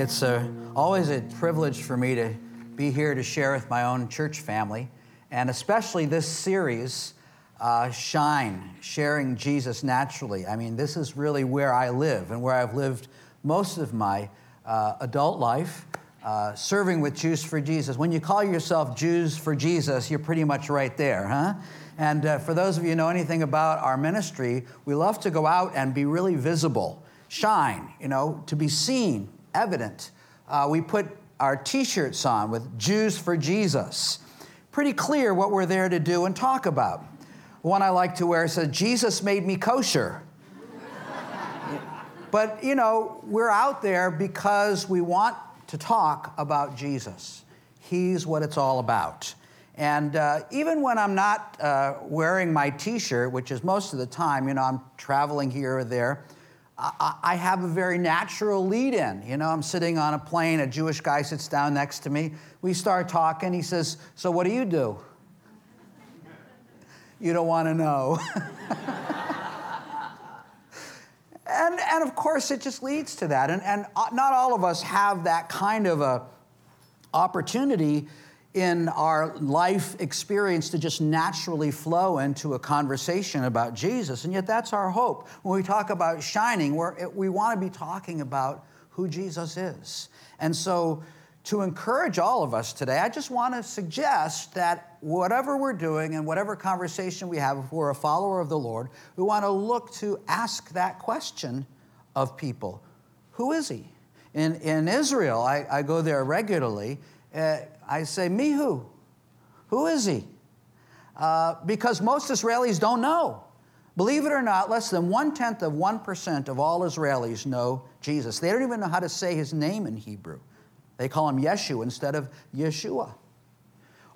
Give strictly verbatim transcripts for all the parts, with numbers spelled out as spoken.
It's a, always a privilege for me to be here to share with my own church family, and especially this series, uh, Shine, Sharing Jesus Naturally. I mean, this is really where I live and where I've lived most of my uh, adult life, uh, serving with Jews for Jesus. When you call yourself Jews for Jesus, you're pretty much right there, huh? And uh, for those of you who know anything about our ministry, we love to go out and be really visible, shine, you know, to be seen, evident. Uh, we put our T-shirts on with Jews for Jesus. Pretty clear what we're there to do and talk about. One I like to wear says, Jesus made me kosher. But, you know, we're out there because we want to talk about Jesus. He's what it's all about. And uh, even when I'm not uh, wearing my T-shirt, which is most of the time, you know, I'm traveling here or there, I have a very natural lead-in. You know, I'm sitting on a plane, a Jewish guy sits down next to me. We start talking. He says, so what do you do? You don't want to know. and, and, of course, it just leads to that. And, and not all of us have that kind of a opportunity in our life experience to just naturally flow into a conversation about Jesus. And yet that's our hope. When we talk about shining, we're, we want to be talking about who Jesus is. And so to encourage all of us today, I just want to suggest that whatever we're doing and whatever conversation we have, if we're a follower of the Lord, we want to look to ask that question of people. Who is he? In, in Israel, I, I go there regularly. Uh, I say, me who? Who is he? Uh, because most Israelis don't know. Believe it or not, less than one-tenth of one percent of all Israelis know Jesus. They don't even know how to say his name in Hebrew. They call him Yeshu instead of Yeshua.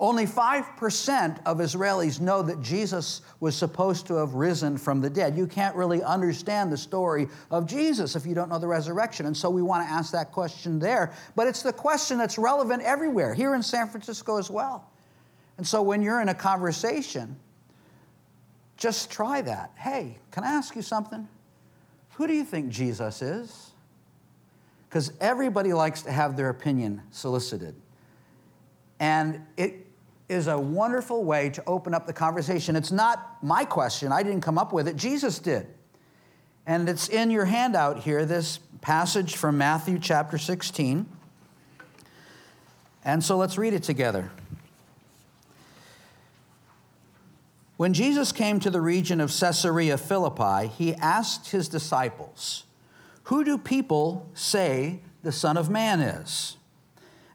Only five percent of Israelis know that Jesus was supposed to have risen from the dead. You can't really understand the story of Jesus if you don't know the resurrection. And so we want to ask that question there. But it's the question that's relevant everywhere, here in San Francisco as well. And so when you're in a conversation, just try that. Hey, can I ask you something? Who do you think Jesus is? Because everybody likes to have their opinion solicited. And it is a wonderful way to open up the conversation. It's not my question. I didn't come up with it. Jesus did. And it's in your handout here, this passage from Matthew chapter sixteen. And so let's read it together. When Jesus came to the region of Caesarea Philippi, he asked his disciples, "Who do people say the Son of Man is?"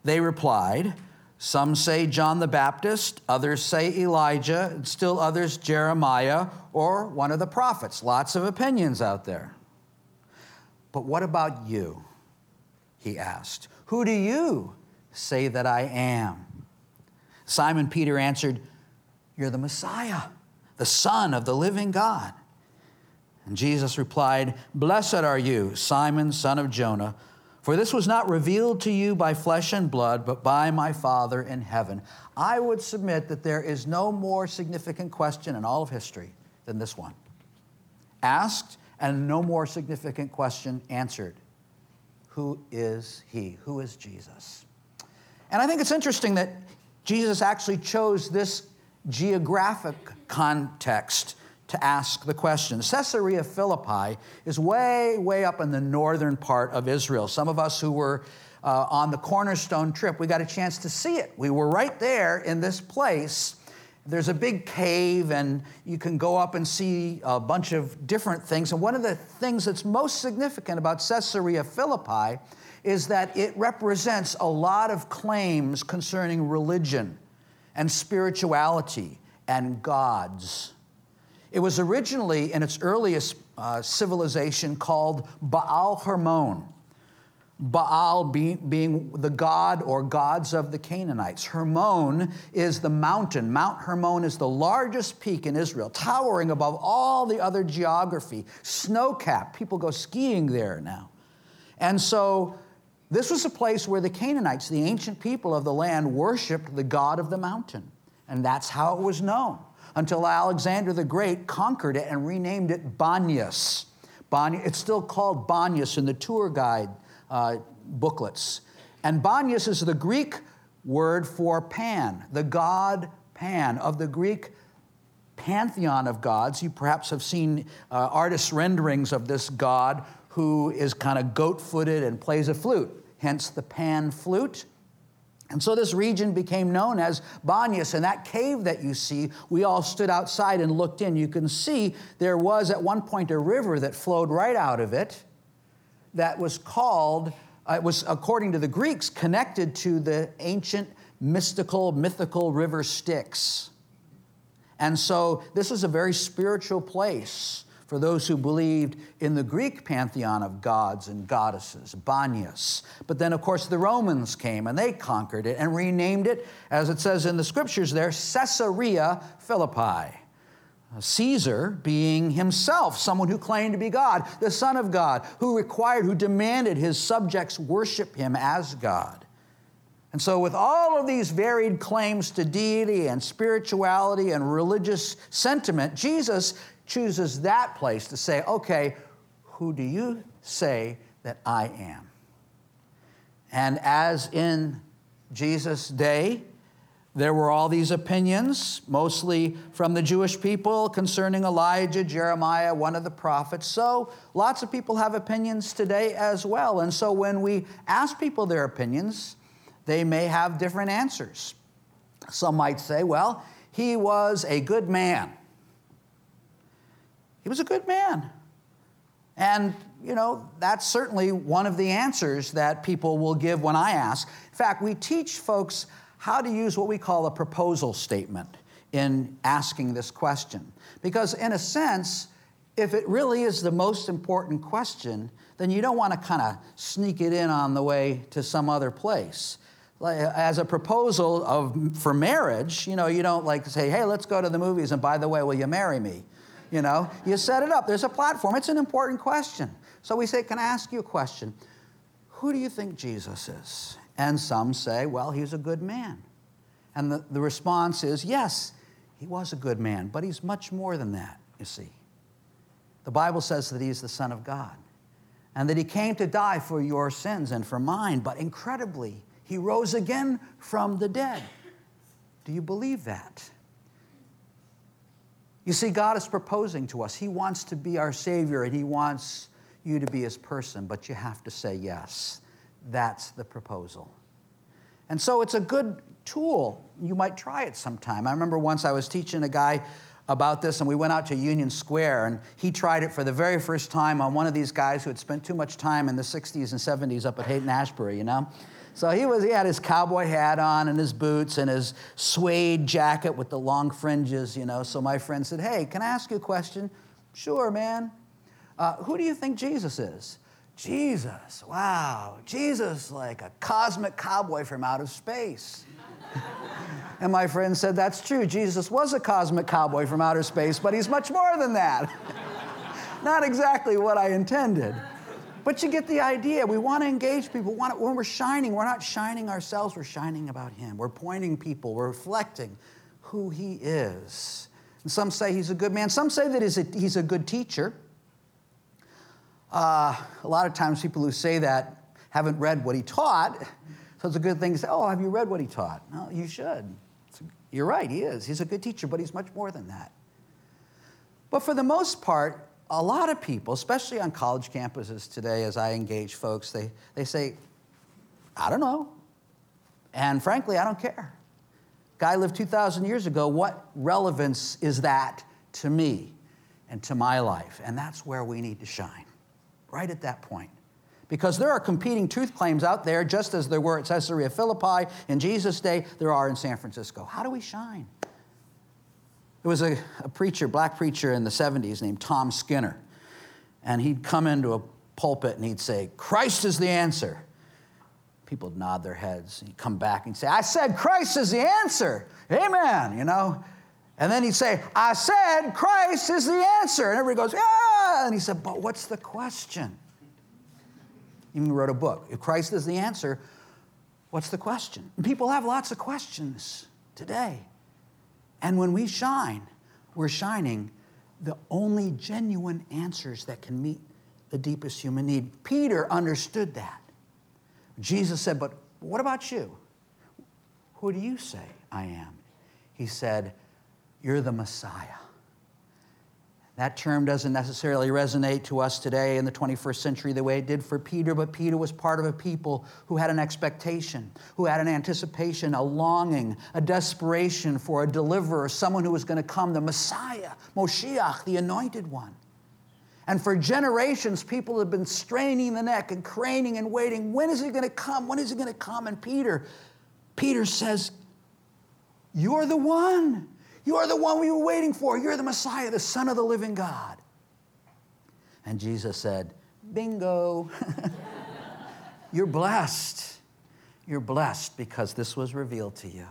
They replied, "Some say John the Baptist, others say Elijah, and still others Jeremiah or one of the prophets." Lots of opinions out there. "But what about you?" he asked. "Who do you say that I am?" Simon Peter answered, "You're the Messiah, the Son of the living God." And Jesus replied, "Blessed are you, Simon, son of Jonah, for this was not revealed to you by flesh and blood, but by my Father in heaven." I would submit that there is no more significant question in all of history than this one. Asked and no more significant question answered. Who is he? Who is Jesus? And I think it's interesting that Jesus actually chose this geographic context to ask the question. Caesarea Philippi is way, way up in the northern part of Israel. Some of us who were uh, on the Cornerstone trip, we got a chance to see it. We were right there in this place. There's a big cave, and you can go up and see a bunch of different things. And one of the things that's most significant about Caesarea Philippi is that it represents a lot of claims concerning religion and spirituality and gods. It was originally, in its earliest uh, civilization, called Baal Hermon. Baal be, being the god or gods of the Canaanites. Hermon is the mountain. Mount Hermon is the largest peak in Israel, towering above all the other geography. Snow-capped. People go skiing there now. And so this was a place where the Canaanites, the ancient people of the land, worshipped the god of the mountain. And that's how it was known, until Alexander the Great conquered it and renamed it Banyas. Bany- it's still called Banyas in the tour guide uh, booklets. And Banyas is the Greek word for Pan, the god Pan, of the Greek pantheon of gods. You perhaps have seen uh, artists' renderings of this god who is kind of goat-footed and plays a flute, hence the Pan flute. And so this region became known as Banyas. And that cave that you see, we all stood outside and looked in. You can see there was at one point a river that flowed right out of it that was called, uh, it was, according to the Greeks, connected to the ancient mystical, mythical river Styx. And so this is a very spiritual place for those who believed in the Greek pantheon of gods and goddesses, Banyas. But then, of course, the Romans came and they conquered it and renamed it, as it says in the scriptures there, Caesarea Philippi. Caesar being himself someone who claimed to be God, the Son of God, who required, who demanded his subjects worship him as God. And so with all of these varied claims to deity and spirituality and religious sentiment, Jesus chooses that place to say, okay, who do you say that I am? And as in Jesus' day, there were all these opinions, mostly from the Jewish people concerning Elijah, Jeremiah, one of the prophets. So lots of people have opinions today as well. And so when we ask people their opinions, they may have different answers. Some might say, well, he was a good man. He was a good man. And, you know, that's certainly one of the answers that people will give when I ask. In fact, we teach folks how to use what we call a proposal statement in asking this question. Because in a sense, if it really is the most important question, then you don't want to kind of sneak it in on the way to some other place. As a proposal of for marriage, you know, you don't like say, hey, let's go to the movies, and by the way, will you marry me? You know, you set it up. There's a platform. It's an important question. So we say, can I ask you a question? Who do you think Jesus is? And some say, well, he's a good man. And the, the response is, yes, he was a good man, but he's much more than that, you see. The Bible says that he's the Son of God and that he came to die for your sins and for mine, but incredibly, he rose again from the dead. Do you believe that? You see, God is proposing to us. He wants to be our Savior, and he wants you to be his person, but you have to say yes. That's the proposal. And so it's a good tool. You might try it sometime. I remember once I was teaching a guy about this, and we went out to Union Square, and he tried it for the very first time on one of these guys who had spent too much time in the sixties and seventies up at Haight-Ashbury, you know? So he was—he had his cowboy hat on and his boots and his suede jacket with the long fringes, you know. So my friend said, hey, can I ask you a question? Sure, man. Uh, who do you think Jesus is? Jesus, wow. Jesus, like a cosmic cowboy from out of space. And my friend said, that's true. Jesus was a cosmic cowboy from outer space, but he's much more than that. Not exactly what I intended. But you get the idea. We want to engage people. When we're shining, we're not shining ourselves. We're shining about him. We're pointing people. We're reflecting who he is. And some say he's a good man. Some say that he's a good teacher. Uh, a lot of times people who say that haven't read what he taught. So it's a good thing to say, oh, have you read what he taught? No, you should. It's, you're right, he is. He's a good teacher, but he's much more than that. But for the most part, a lot of people, especially on college campuses today, as I engage folks, they, they say, I don't know. And frankly, I don't care. Guy lived two thousand years ago. What relevance is that to me and to my life? And that's where we need to shine, right at that point. Because there are competing truth claims out there, just as there were at Caesarea Philippi in Jesus' day, there are in San Francisco. How do we shine? There was a, a preacher, black preacher in the seventies named Tom Skinner. And he'd come into a pulpit and he'd say, Christ is the answer. People would nod their heads. He'd come back and say, I said Christ is the answer. Amen, you know. And then he'd say, I said Christ is the answer. And everybody goes, yeah. And he said, but what's the question? He even wrote a book. If Christ is the answer, what's the question? And people have lots of questions today. And when we shine, we're shining the only genuine answers that can meet the deepest human need. Peter understood that. Jesus said, but what about you? Who do you say I am? He said, you're the Messiah. That term doesn't necessarily resonate to us today in the twenty-first century the way it did for Peter, but Peter was part of a people who had an expectation, who had an anticipation, a longing, a desperation for a deliverer, someone who was going to come, the Messiah, Moshiach, the anointed one. And for generations, people have been straining the neck and craning and waiting. When is he going to come? When is he going to come? And Peter, Peter says, you're the one. You're the one we were waiting for. You're the Messiah, the Son of the living God. And Jesus said, bingo. You're blessed. You're blessed because this was revealed to you.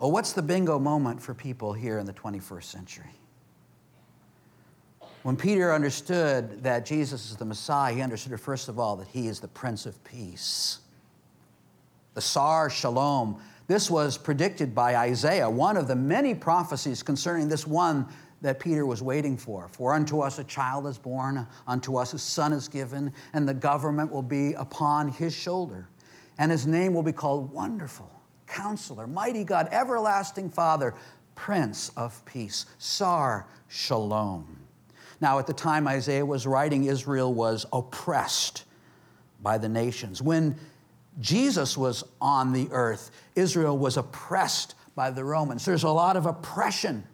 Oh, what's the bingo moment for people here in the twenty-first century? When Peter understood that Jesus is the Messiah, he understood, first of all, that he is the Prince of Peace. The Sar Shalom. This was predicted by Isaiah, one of the many prophecies concerning this one that Peter was waiting for. For unto us a child is born, unto us a son is given, and the government will be upon his shoulder. And his name will be called Wonderful, Counselor, Mighty God, Everlasting Father, Prince of Peace, Sar Shalom. Now, at the time Isaiah was writing, Israel was oppressed by the nations. When Jesus was on the earth, Israel was oppressed by the Romans. There's a lot of oppression.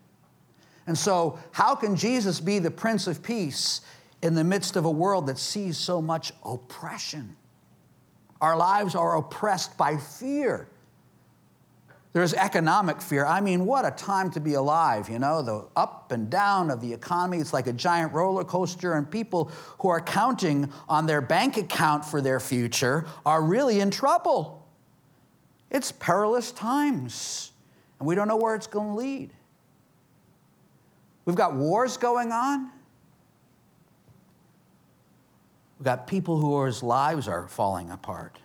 And so how can Jesus be the Prince of Peace in the midst of a world that sees so much oppression? Our lives are oppressed by fear. There's economic fear. I mean, what a time to be alive, you know, the up and down of the economy. It's like a giant roller coaster, and people who are counting on their bank account for their future are really in trouble. It's perilous times, and we don't know where it's going to lead. We've got wars going on. We've got people whose lives are falling apart.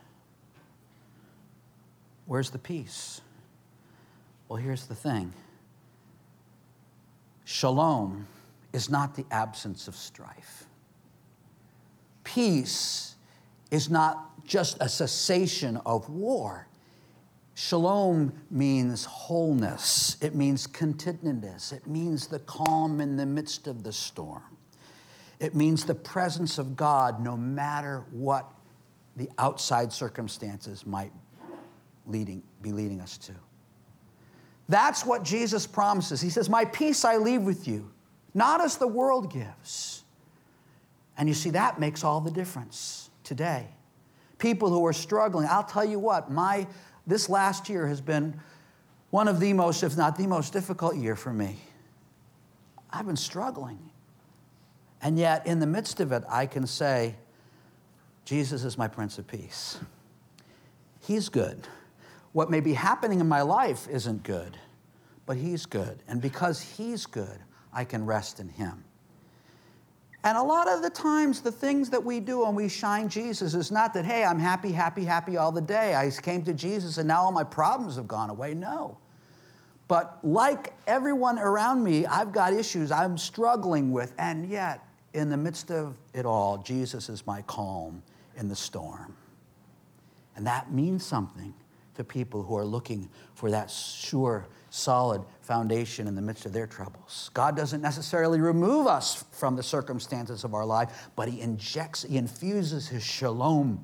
Where's the peace? Well, here's the thing. Shalom is not the absence of strife. Peace is not just a cessation of war. Shalom means wholeness. It means contentedness. It means the calm in the midst of the storm. It means the presence of God no matter what the outside circumstances might leading, be leading us to. That's what Jesus promises. He says, my peace I leave with you, not as the world gives. And you see, that makes all the difference today. People who are struggling, I'll tell you what, my this last year has been one of the most, if not the most difficult year for me. I've been struggling. And yet, in the midst of it, I can say, Jesus is my Prince of Peace. He's good. What may be happening in my life isn't good, but he's good. And because he's good, I can rest in him. And a lot of the times, the things that we do when we shine Jesus is not that, hey, I'm happy, happy, happy all the day. I came to Jesus and now all my problems have gone away. No. But like everyone around me, I've got issues I'm struggling with. And yet, in the midst of it all, Jesus is my calm in the storm. And that means something to people who are looking for that sure, solid foundation in the midst of their troubles. God doesn't necessarily remove us from the circumstances of our life, but he injects, he infuses his shalom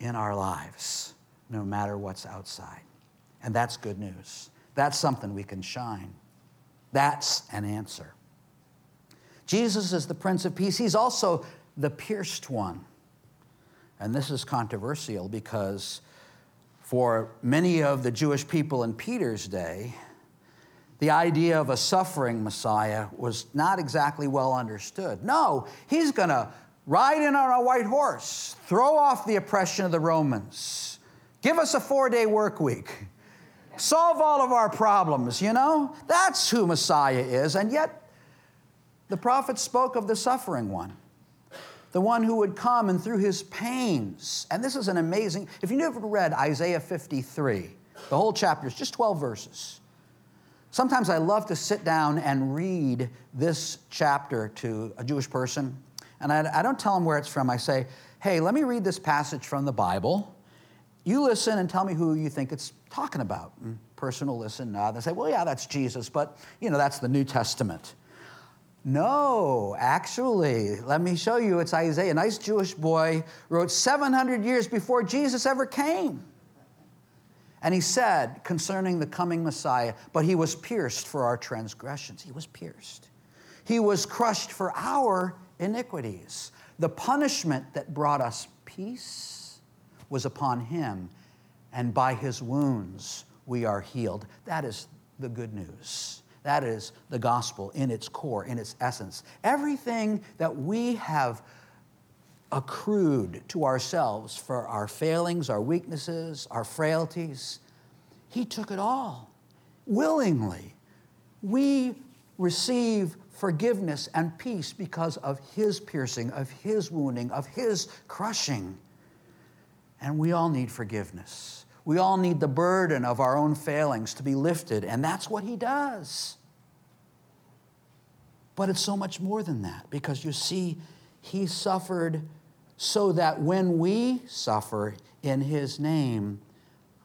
in our lives, no matter what's outside. And that's good news. That's something we can shine. That's an answer. Jesus is the Prince of Peace. He's also the pierced one. And this is controversial because for many of the Jewish people in Peter's day, the idea of a suffering Messiah was not exactly well understood. No, he's going to ride in on a white horse, throw off the oppression of the Romans, give us a four-day work week, solve all of our problems, you know? That's who Messiah is. And yet, the prophets spoke of the suffering one. The one who would come and through his pains. And this is an amazing, if you never read Isaiah fifty-three, the whole chapter is just twelve verses. Sometimes I love to sit down and read this chapter to a Jewish person, and I, I don't tell them where it's from. I say, hey, let me read this passage from the Bible. You listen and tell me who you think it's talking about. And person will listen, nod, and say, well, yeah, that's Jesus, but, you know, that's the New Testament. No, actually, let me show you. It's Isaiah. A nice Jewish boy wrote seven hundred years before Jesus ever came. And he said concerning the coming Messiah, but he was pierced for our transgressions. He was pierced. He was crushed for our iniquities. The punishment that brought us peace was upon him, and by his wounds we are healed. That is the good news. That is the gospel in its core, in its essence. Everything that we have accrued to ourselves for our failings, our weaknesses, our frailties, he took it all willingly. We receive forgiveness and peace because of his piercing, of his wounding, of his crushing. And we all need forgiveness. We all need the burden of our own failings to be lifted, and that's what he does. But it's so much more than that, because you see, he suffered so that when we suffer in his name,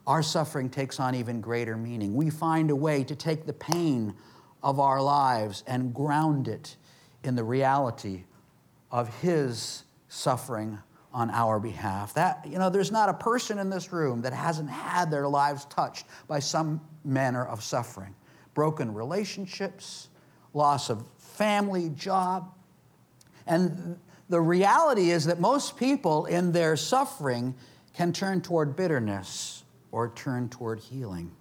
our suffering takes on even greater meaning. We find a way to take the pain of our lives and ground it in the reality of his suffering on our behalf. That, you know, there's not a person in this room that hasn't had their lives touched by some manner of suffering. Broken relationships, loss of family, job. And the reality is that most people in their suffering can turn toward bitterness or turn toward healing.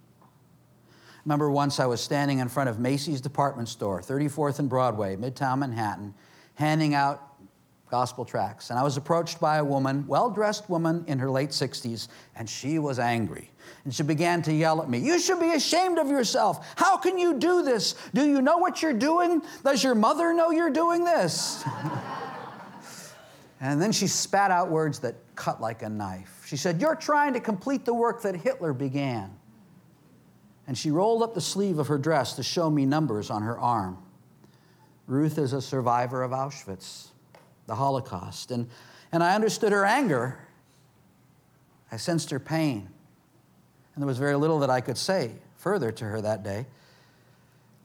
I remember once I was standing in front of Macy's department store, thirty-fourth and Broadway, Midtown Manhattan, handing out gospel tracts. And I was approached by a woman, well-dressed woman in her late sixties, and she was angry. And she began to yell at me, "You should be ashamed of yourself. How can you do this? Do you know what you're doing? Does your mother know you're doing this?" And then she spat out words that cut like a knife. She said, "You're trying to complete the work that Hitler began." And she rolled up the sleeve of her dress to show me numbers on her arm. Ruth is a survivor of Auschwitz, the Holocaust. And, and I understood her anger. I sensed her pain. And there was very little that I could say further to her that day.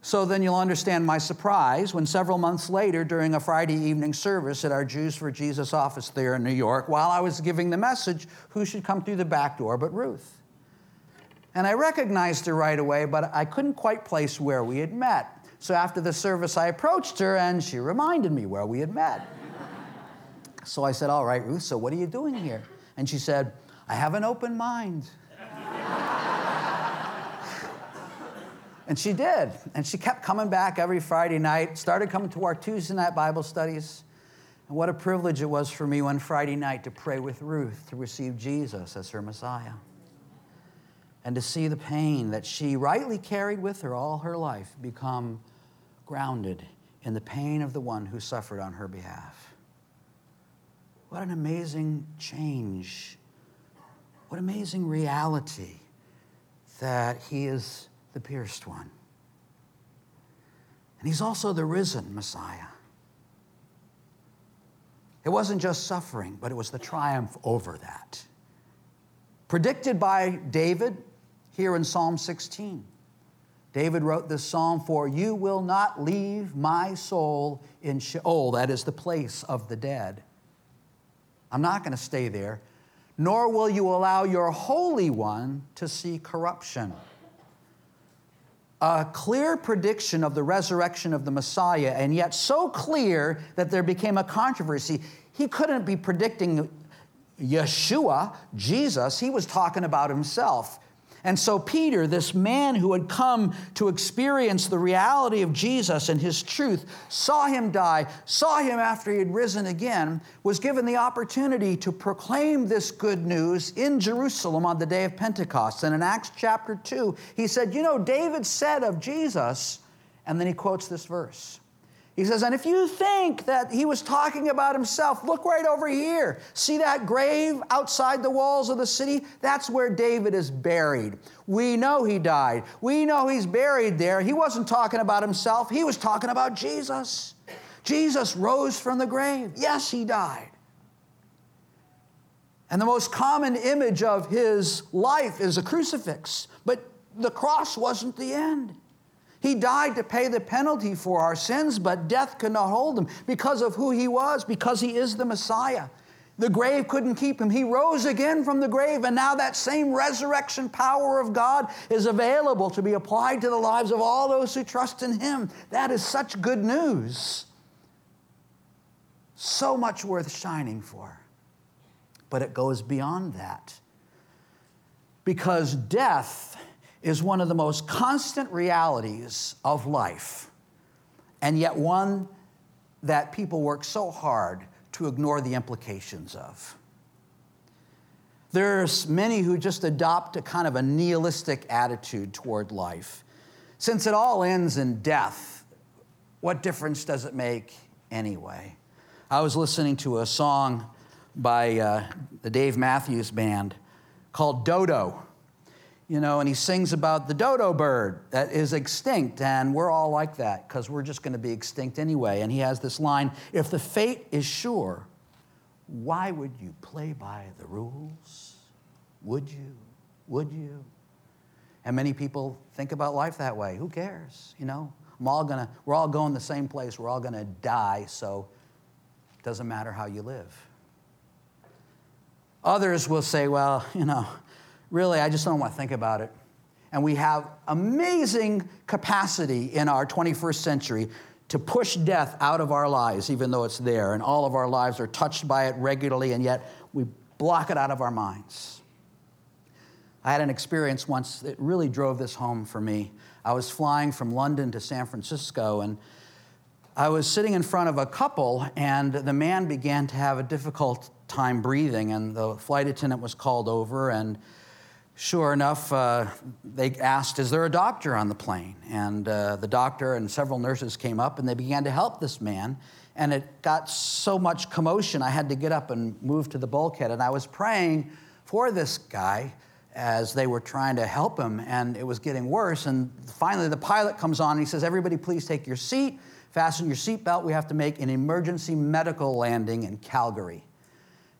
So then you'll understand my surprise when several months later, during a Friday evening service at our Jews for Jesus office there in New York, while I was giving the message, who should come through the back door but Ruth. And I recognized her right away, but I couldn't quite place where we had met. So after the service, I approached her, and she reminded me where we had met. So I said, "All right, Ruth, so what are you doing here?" And she said, "I have an open mind." And she did. And she kept coming back every Friday night, started coming to our Tuesday night Bible studies. And what a privilege it was for me one Friday night to pray with Ruth to receive Jesus as her Messiah, and to see the pain that she rightly carried with her all her life become grounded in the pain of the one who suffered on her behalf. What an amazing change. What amazing reality that he is the pierced one. And he's also the risen Messiah. It wasn't just suffering, but it was the triumph over that, predicted by David here in Psalm sixteen. David wrote this psalm, "For you will not leave my soul in Sheol," that is the place of the dead. I'm not going to stay there. "Nor will you allow your Holy One to see corruption." A clear prediction of the resurrection of the Messiah, and yet so clear that there became a controversy. He couldn't be predicting Yeshua, Jesus. He was talking about himself. And so Peter, this man who had come to experience the reality of Jesus and his truth, saw him die, saw him after he had risen again, was given the opportunity to proclaim this good news in Jerusalem on the day of Pentecost. And in Acts chapter two, he said, "You know, David said of Jesus," and then he quotes this verse. He says, "And if you think that he was talking about himself, look right over here. See that grave outside the walls of the city? That's where David is buried. We know he died. We know he's buried there. He wasn't talking about himself. He was talking about Jesus. Jesus rose from the grave. Yes, he died." And the most common image of his life is a crucifix. But the cross wasn't the end. He died to pay the penalty for our sins, but death could not hold him because of who he was, because he is the Messiah. The grave couldn't keep him. He rose again from the grave, and now that same resurrection power of God is available to be applied to the lives of all those who trust in him. That is such good news. So much worth shining for. But it goes beyond that, because death is one of the most constant realities of life, and yet one that people work so hard to ignore the implications of. There's many who just adopt a kind of a nihilistic attitude toward life. Since it all ends in death, what difference does it make anyway? I was listening to a song by uh, the Dave Matthews Band called Dodo. You know, and he sings about the dodo bird that is extinct, and we're all like that because we're just going to be extinct anyway. And he has this line, if the fate is sure, why would you play by the rules? Would you? Would you? And many people think about life that way. Who cares? You know, I'm all gonna, we're all going the same place. We're all going to die, so it doesn't matter how you live. Others will say, well, you know, really, I just don't want to think about it. And we have amazing capacity in our twenty-first century to push death out of our lives, even though it's there, and all of our lives are touched by it regularly, and yet we block it out of our minds. I had an experience once that really drove this home for me. I was flying from London to San Francisco, and I was sitting in front of a couple, and the man began to have a difficult time breathing, and the flight attendant was called over, and sure enough, uh, they asked, is there a doctor on the plane? And uh, the doctor and several nurses came up, and they began to help this man. And it got so much commotion, I had to get up and move to the bulkhead. And I was praying for this guy as they were trying to help him, and it was getting worse. And finally, the pilot comes on, and he says, everybody, please take your seat. Fasten your seatbelt. We have to make an emergency medical landing in Calgary.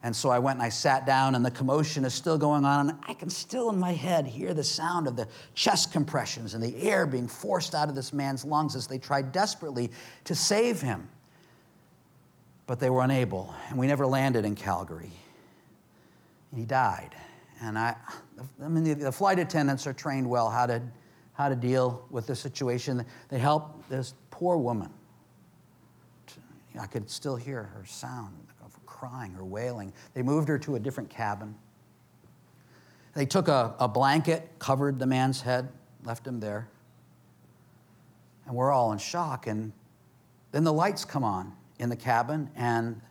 And so I went and I sat down, and the commotion is still going on, and I can still in my head hear the sound of the chest compressions and the air being forced out of this man's lungs as they tried desperately to save him. But they were unable, and we never landed in Calgary. He died. And I, I mean, the, the flight attendants are trained well how to, how to deal with the situation. They helped this poor woman. I could still hear her sound. Crying or wailing. They moved her to a different cabin. They took a, a blanket, covered the man's head, left him there. And we're all in shock. And then the lights come on in the cabin, and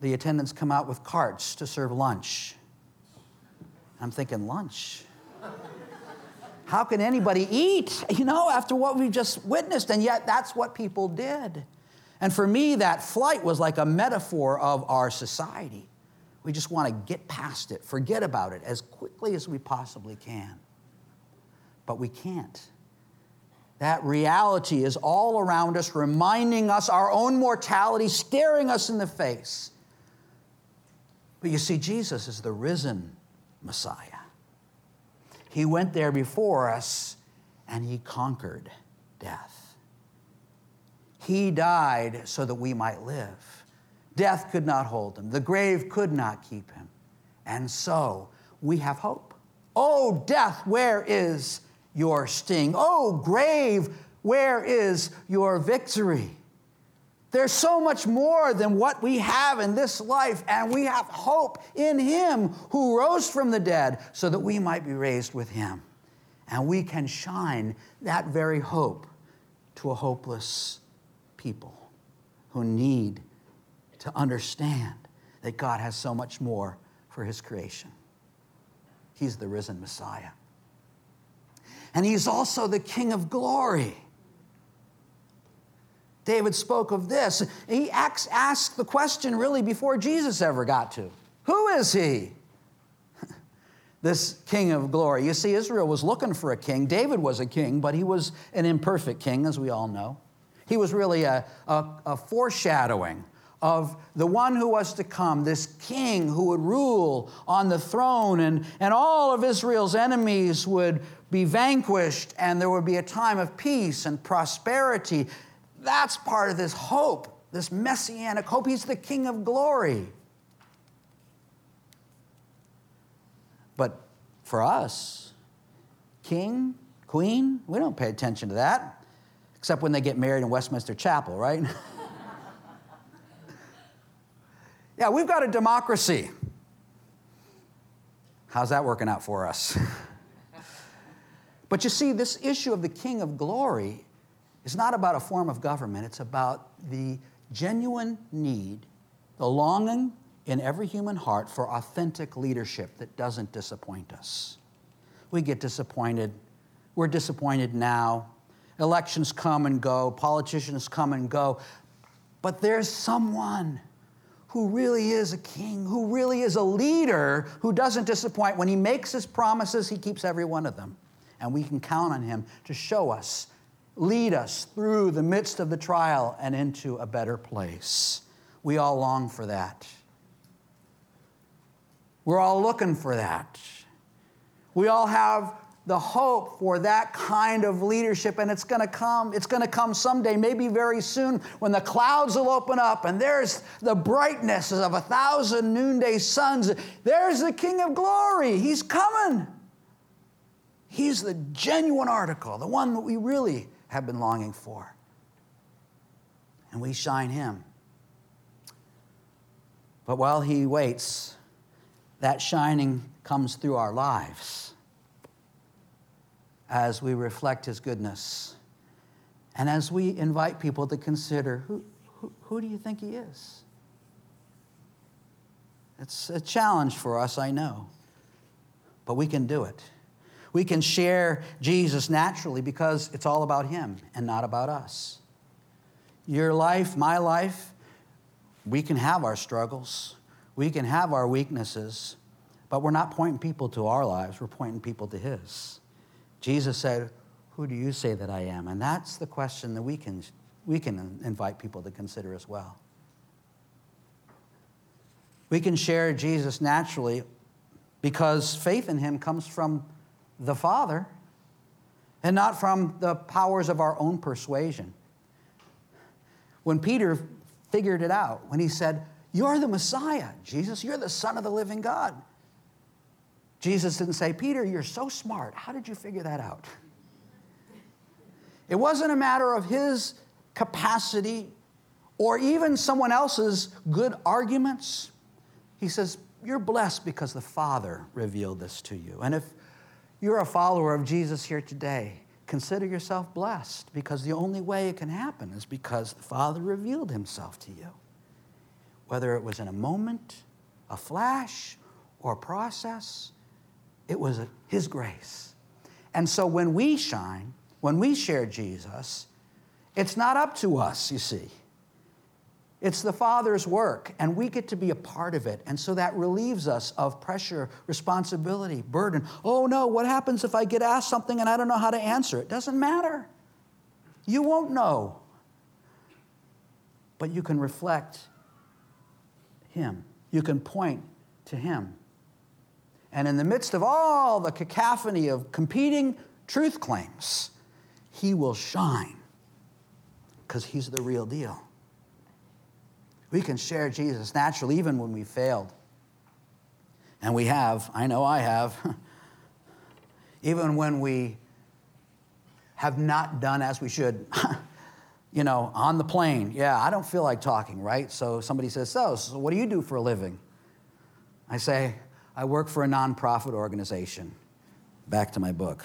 the attendants come out with carts to serve lunch. I'm thinking, lunch? How can anybody eat, you know, after what we just witnessed? And yet that's what people did. And for me, that flight was like a metaphor of our society. We just want to get past it, forget about it as quickly as we possibly can. But we can't. That reality is all around us, reminding us our own mortality, staring us in the face. But you see, Jesus is the risen Messiah. He went there before us, and he conquered death. He died so that we might live. Death could not hold him. The grave could not keep him. And so we have hope. Oh, death, where is your sting? Oh, grave, where is your victory? There's so much more than what we have in this life, and we have hope in him who rose from the dead so that we might be raised with him. And we can shine that very hope to a hopeless people who need to understand that God has so much more for his creation. He's the risen Messiah. And he's also the King of glory. David spoke of this. He asked the question really before Jesus ever got to. Who is he? This King of glory. You see, Israel was looking for a king. David was a king, but he was an imperfect king, as we all know. He was really a, a, a foreshadowing of the one who was to come, this king who would rule on the throne, and, and all of Israel's enemies would be vanquished, and there would be a time of peace and prosperity. That's part of this hope, this messianic hope. He's the King of glory. But for us, king, queen, we don't pay attention to that, except when they get married in Westminster Chapel, right? Yeah, we've got a democracy. How's that working out for us? But you see, this issue of the King of glory is not about a form of government. It's about the genuine need, the longing in every human heart for authentic leadership that doesn't disappoint us. We get disappointed. We're disappointed now. Elections come and go. Politicians come and go. But there's someone who really is a king, who really is a leader, who doesn't disappoint. When he makes his promises, he keeps every one of them. And we can count on him to show us, lead us through the midst of the trial and into a better place. We all long for that. We're all looking for that. We all have the hope for that kind of leadership, and it's going to come. It's going to come someday, maybe very soon, when the clouds will open up and there's the brightness of a thousand noonday suns. There's the King of glory. He's coming. He's the genuine article, the one that we really have been longing for. And we shine him. But while he waits, that shining comes through our lives as we reflect his goodness, and as we invite people to consider, who, who, who do you think he is? It's a challenge for us, I know, but we can do it. We can share Jesus naturally because it's all about him and not about us. Your life, my life, we can have our struggles, we can have our weaknesses, but we're not pointing people to our lives, we're pointing people to his. Jesus said, who do you say that I am? And that's the question that we can we can invite people to consider as well. We can share Jesus naturally because faith in him comes from the Father and not from the powers of our own persuasion. When Peter figured it out, when he said, you're the Messiah, Jesus, you're the Son of the living God. Jesus didn't say, Peter, you're so smart. How did you figure that out? It wasn't a matter of his capacity or even someone else's good arguments. He says, you're blessed because the Father revealed this to you. And if you're a follower of Jesus here today, consider yourself blessed because the only way it can happen is because the Father revealed himself to you. Whether it was in a moment, a flash, or a process, it was his grace. And so when we shine, when we share Jesus, it's not up to us, you see. It's the Father's work, and we get to be a part of it. And so that relieves us of pressure, responsibility, burden. Oh, no, what happens if I get asked something and I don't know how to answer? It doesn't matter. You won't know. But you can reflect him. You can point to him. And in the midst of all the cacophony of competing truth claims, he will shine because he's the real deal. We can share Jesus naturally even when we failed. And we have, I know I have, even when we have not done as we should. You know, on the plane, yeah, I don't feel like talking, right? So somebody says, so, so what do you do for a living? I say, I work for a nonprofit organization. Back to my book.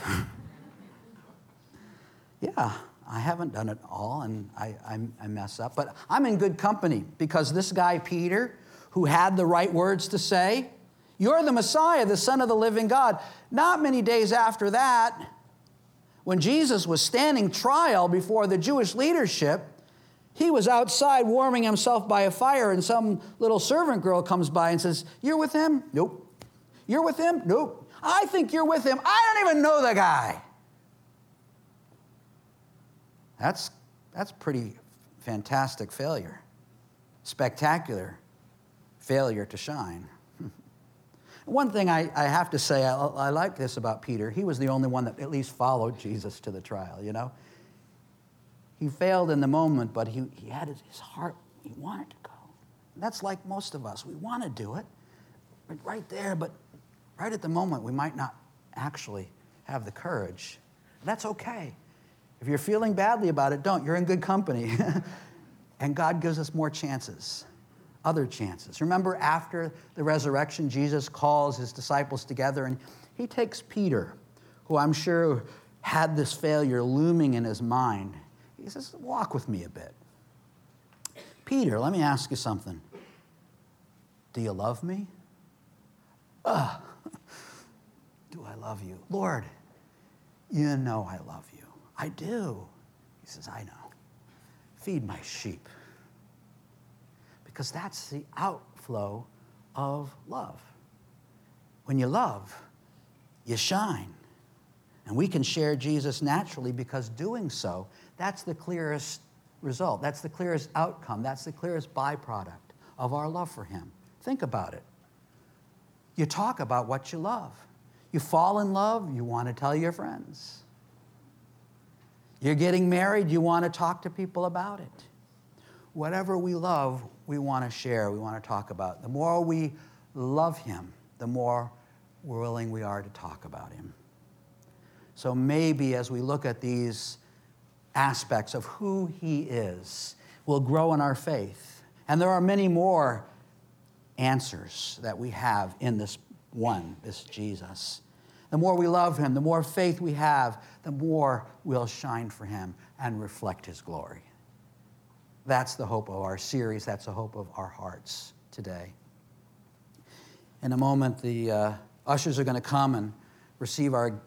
Yeah, I haven't done it all, and I, I, I mess up. But I'm in good company because this guy, Peter, who had the right words to say, you're the Messiah, the Son of the living God. Not many days after that, when Jesus was standing trial before the Jewish leadership, he was outside warming himself by a fire, and some little servant girl comes by and says, you're with him? Nope. You're with him? Nope. I think you're with him. I don't even know the guy. That's that's pretty fantastic failure. spectacular failure to shine. One thing I, I have to say, I, I like this about Peter. He was the only one that at least followed Jesus to the trial, you know. He failed in the moment, but he, he had his heart. He wanted to go. And that's like most of us. We want to do it right there, but right at the moment, we might not actually have the courage. That's okay. If you're feeling badly about it, don't. You're in good company. And God gives us more chances. Other chances. Remember, after the resurrection, Jesus calls his disciples together, and he takes Peter, who I'm sure had this failure looming in his mind. He says, walk with me a bit. Peter, let me ask you something. Do you love me? Ugh. Do I love you? Lord, you know I love you. I do. He says, I know. Feed my sheep. Because that's the outflow of love. When you love, you shine. And we can share Jesus naturally because doing so, that's the clearest result. That's the clearest outcome. That's the clearest byproduct of our love for him. Think about it. You talk about what you love. You fall in love, you want to tell your friends. You're getting married, you want to talk to people about it. Whatever we love, we want to share, we want to talk about. The more we love him, the more willing we are to talk about him. So maybe as we look at these aspects of who he is, we'll grow in our faith. And there are many more answers that we have in this one, this Jesus. The more we love him, the more faith we have, the more we'll shine for him and reflect his glory. That's the hope of our series. That's the hope of our hearts today. In a moment, the uh, ushers are going to come and receive our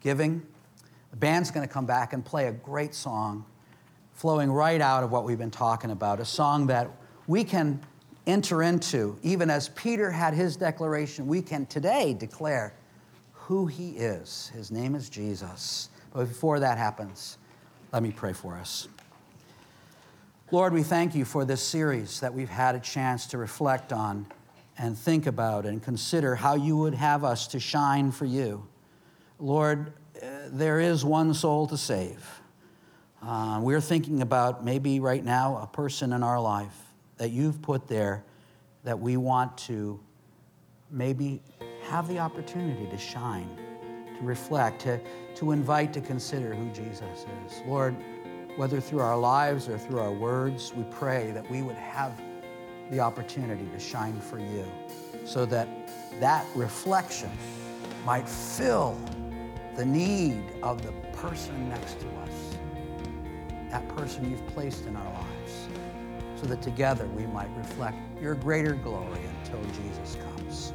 giving. The band's going to come back and play a great song flowing right out of what we've been talking about, a song that we can enter into. Even as Peter had his declaration, we can today declare who he is. His name is Jesus. But before that happens, let me pray for us. Lord, we thank you for this series that we've had a chance to reflect on and think about and consider how you would have us to shine for you. Lord, there is one soul to save. Uh, we're thinking about maybe right now a person in our life that you've put there that we want to maybe have the opportunity to shine, to reflect, to, to invite, to consider who Jesus is. Lord, whether through our lives or through our words, we pray that we would have the opportunity to shine for you so that that reflection might fill the need of the person next to us, that person you've placed in our lives, so that together we might reflect your greater glory until Jesus comes.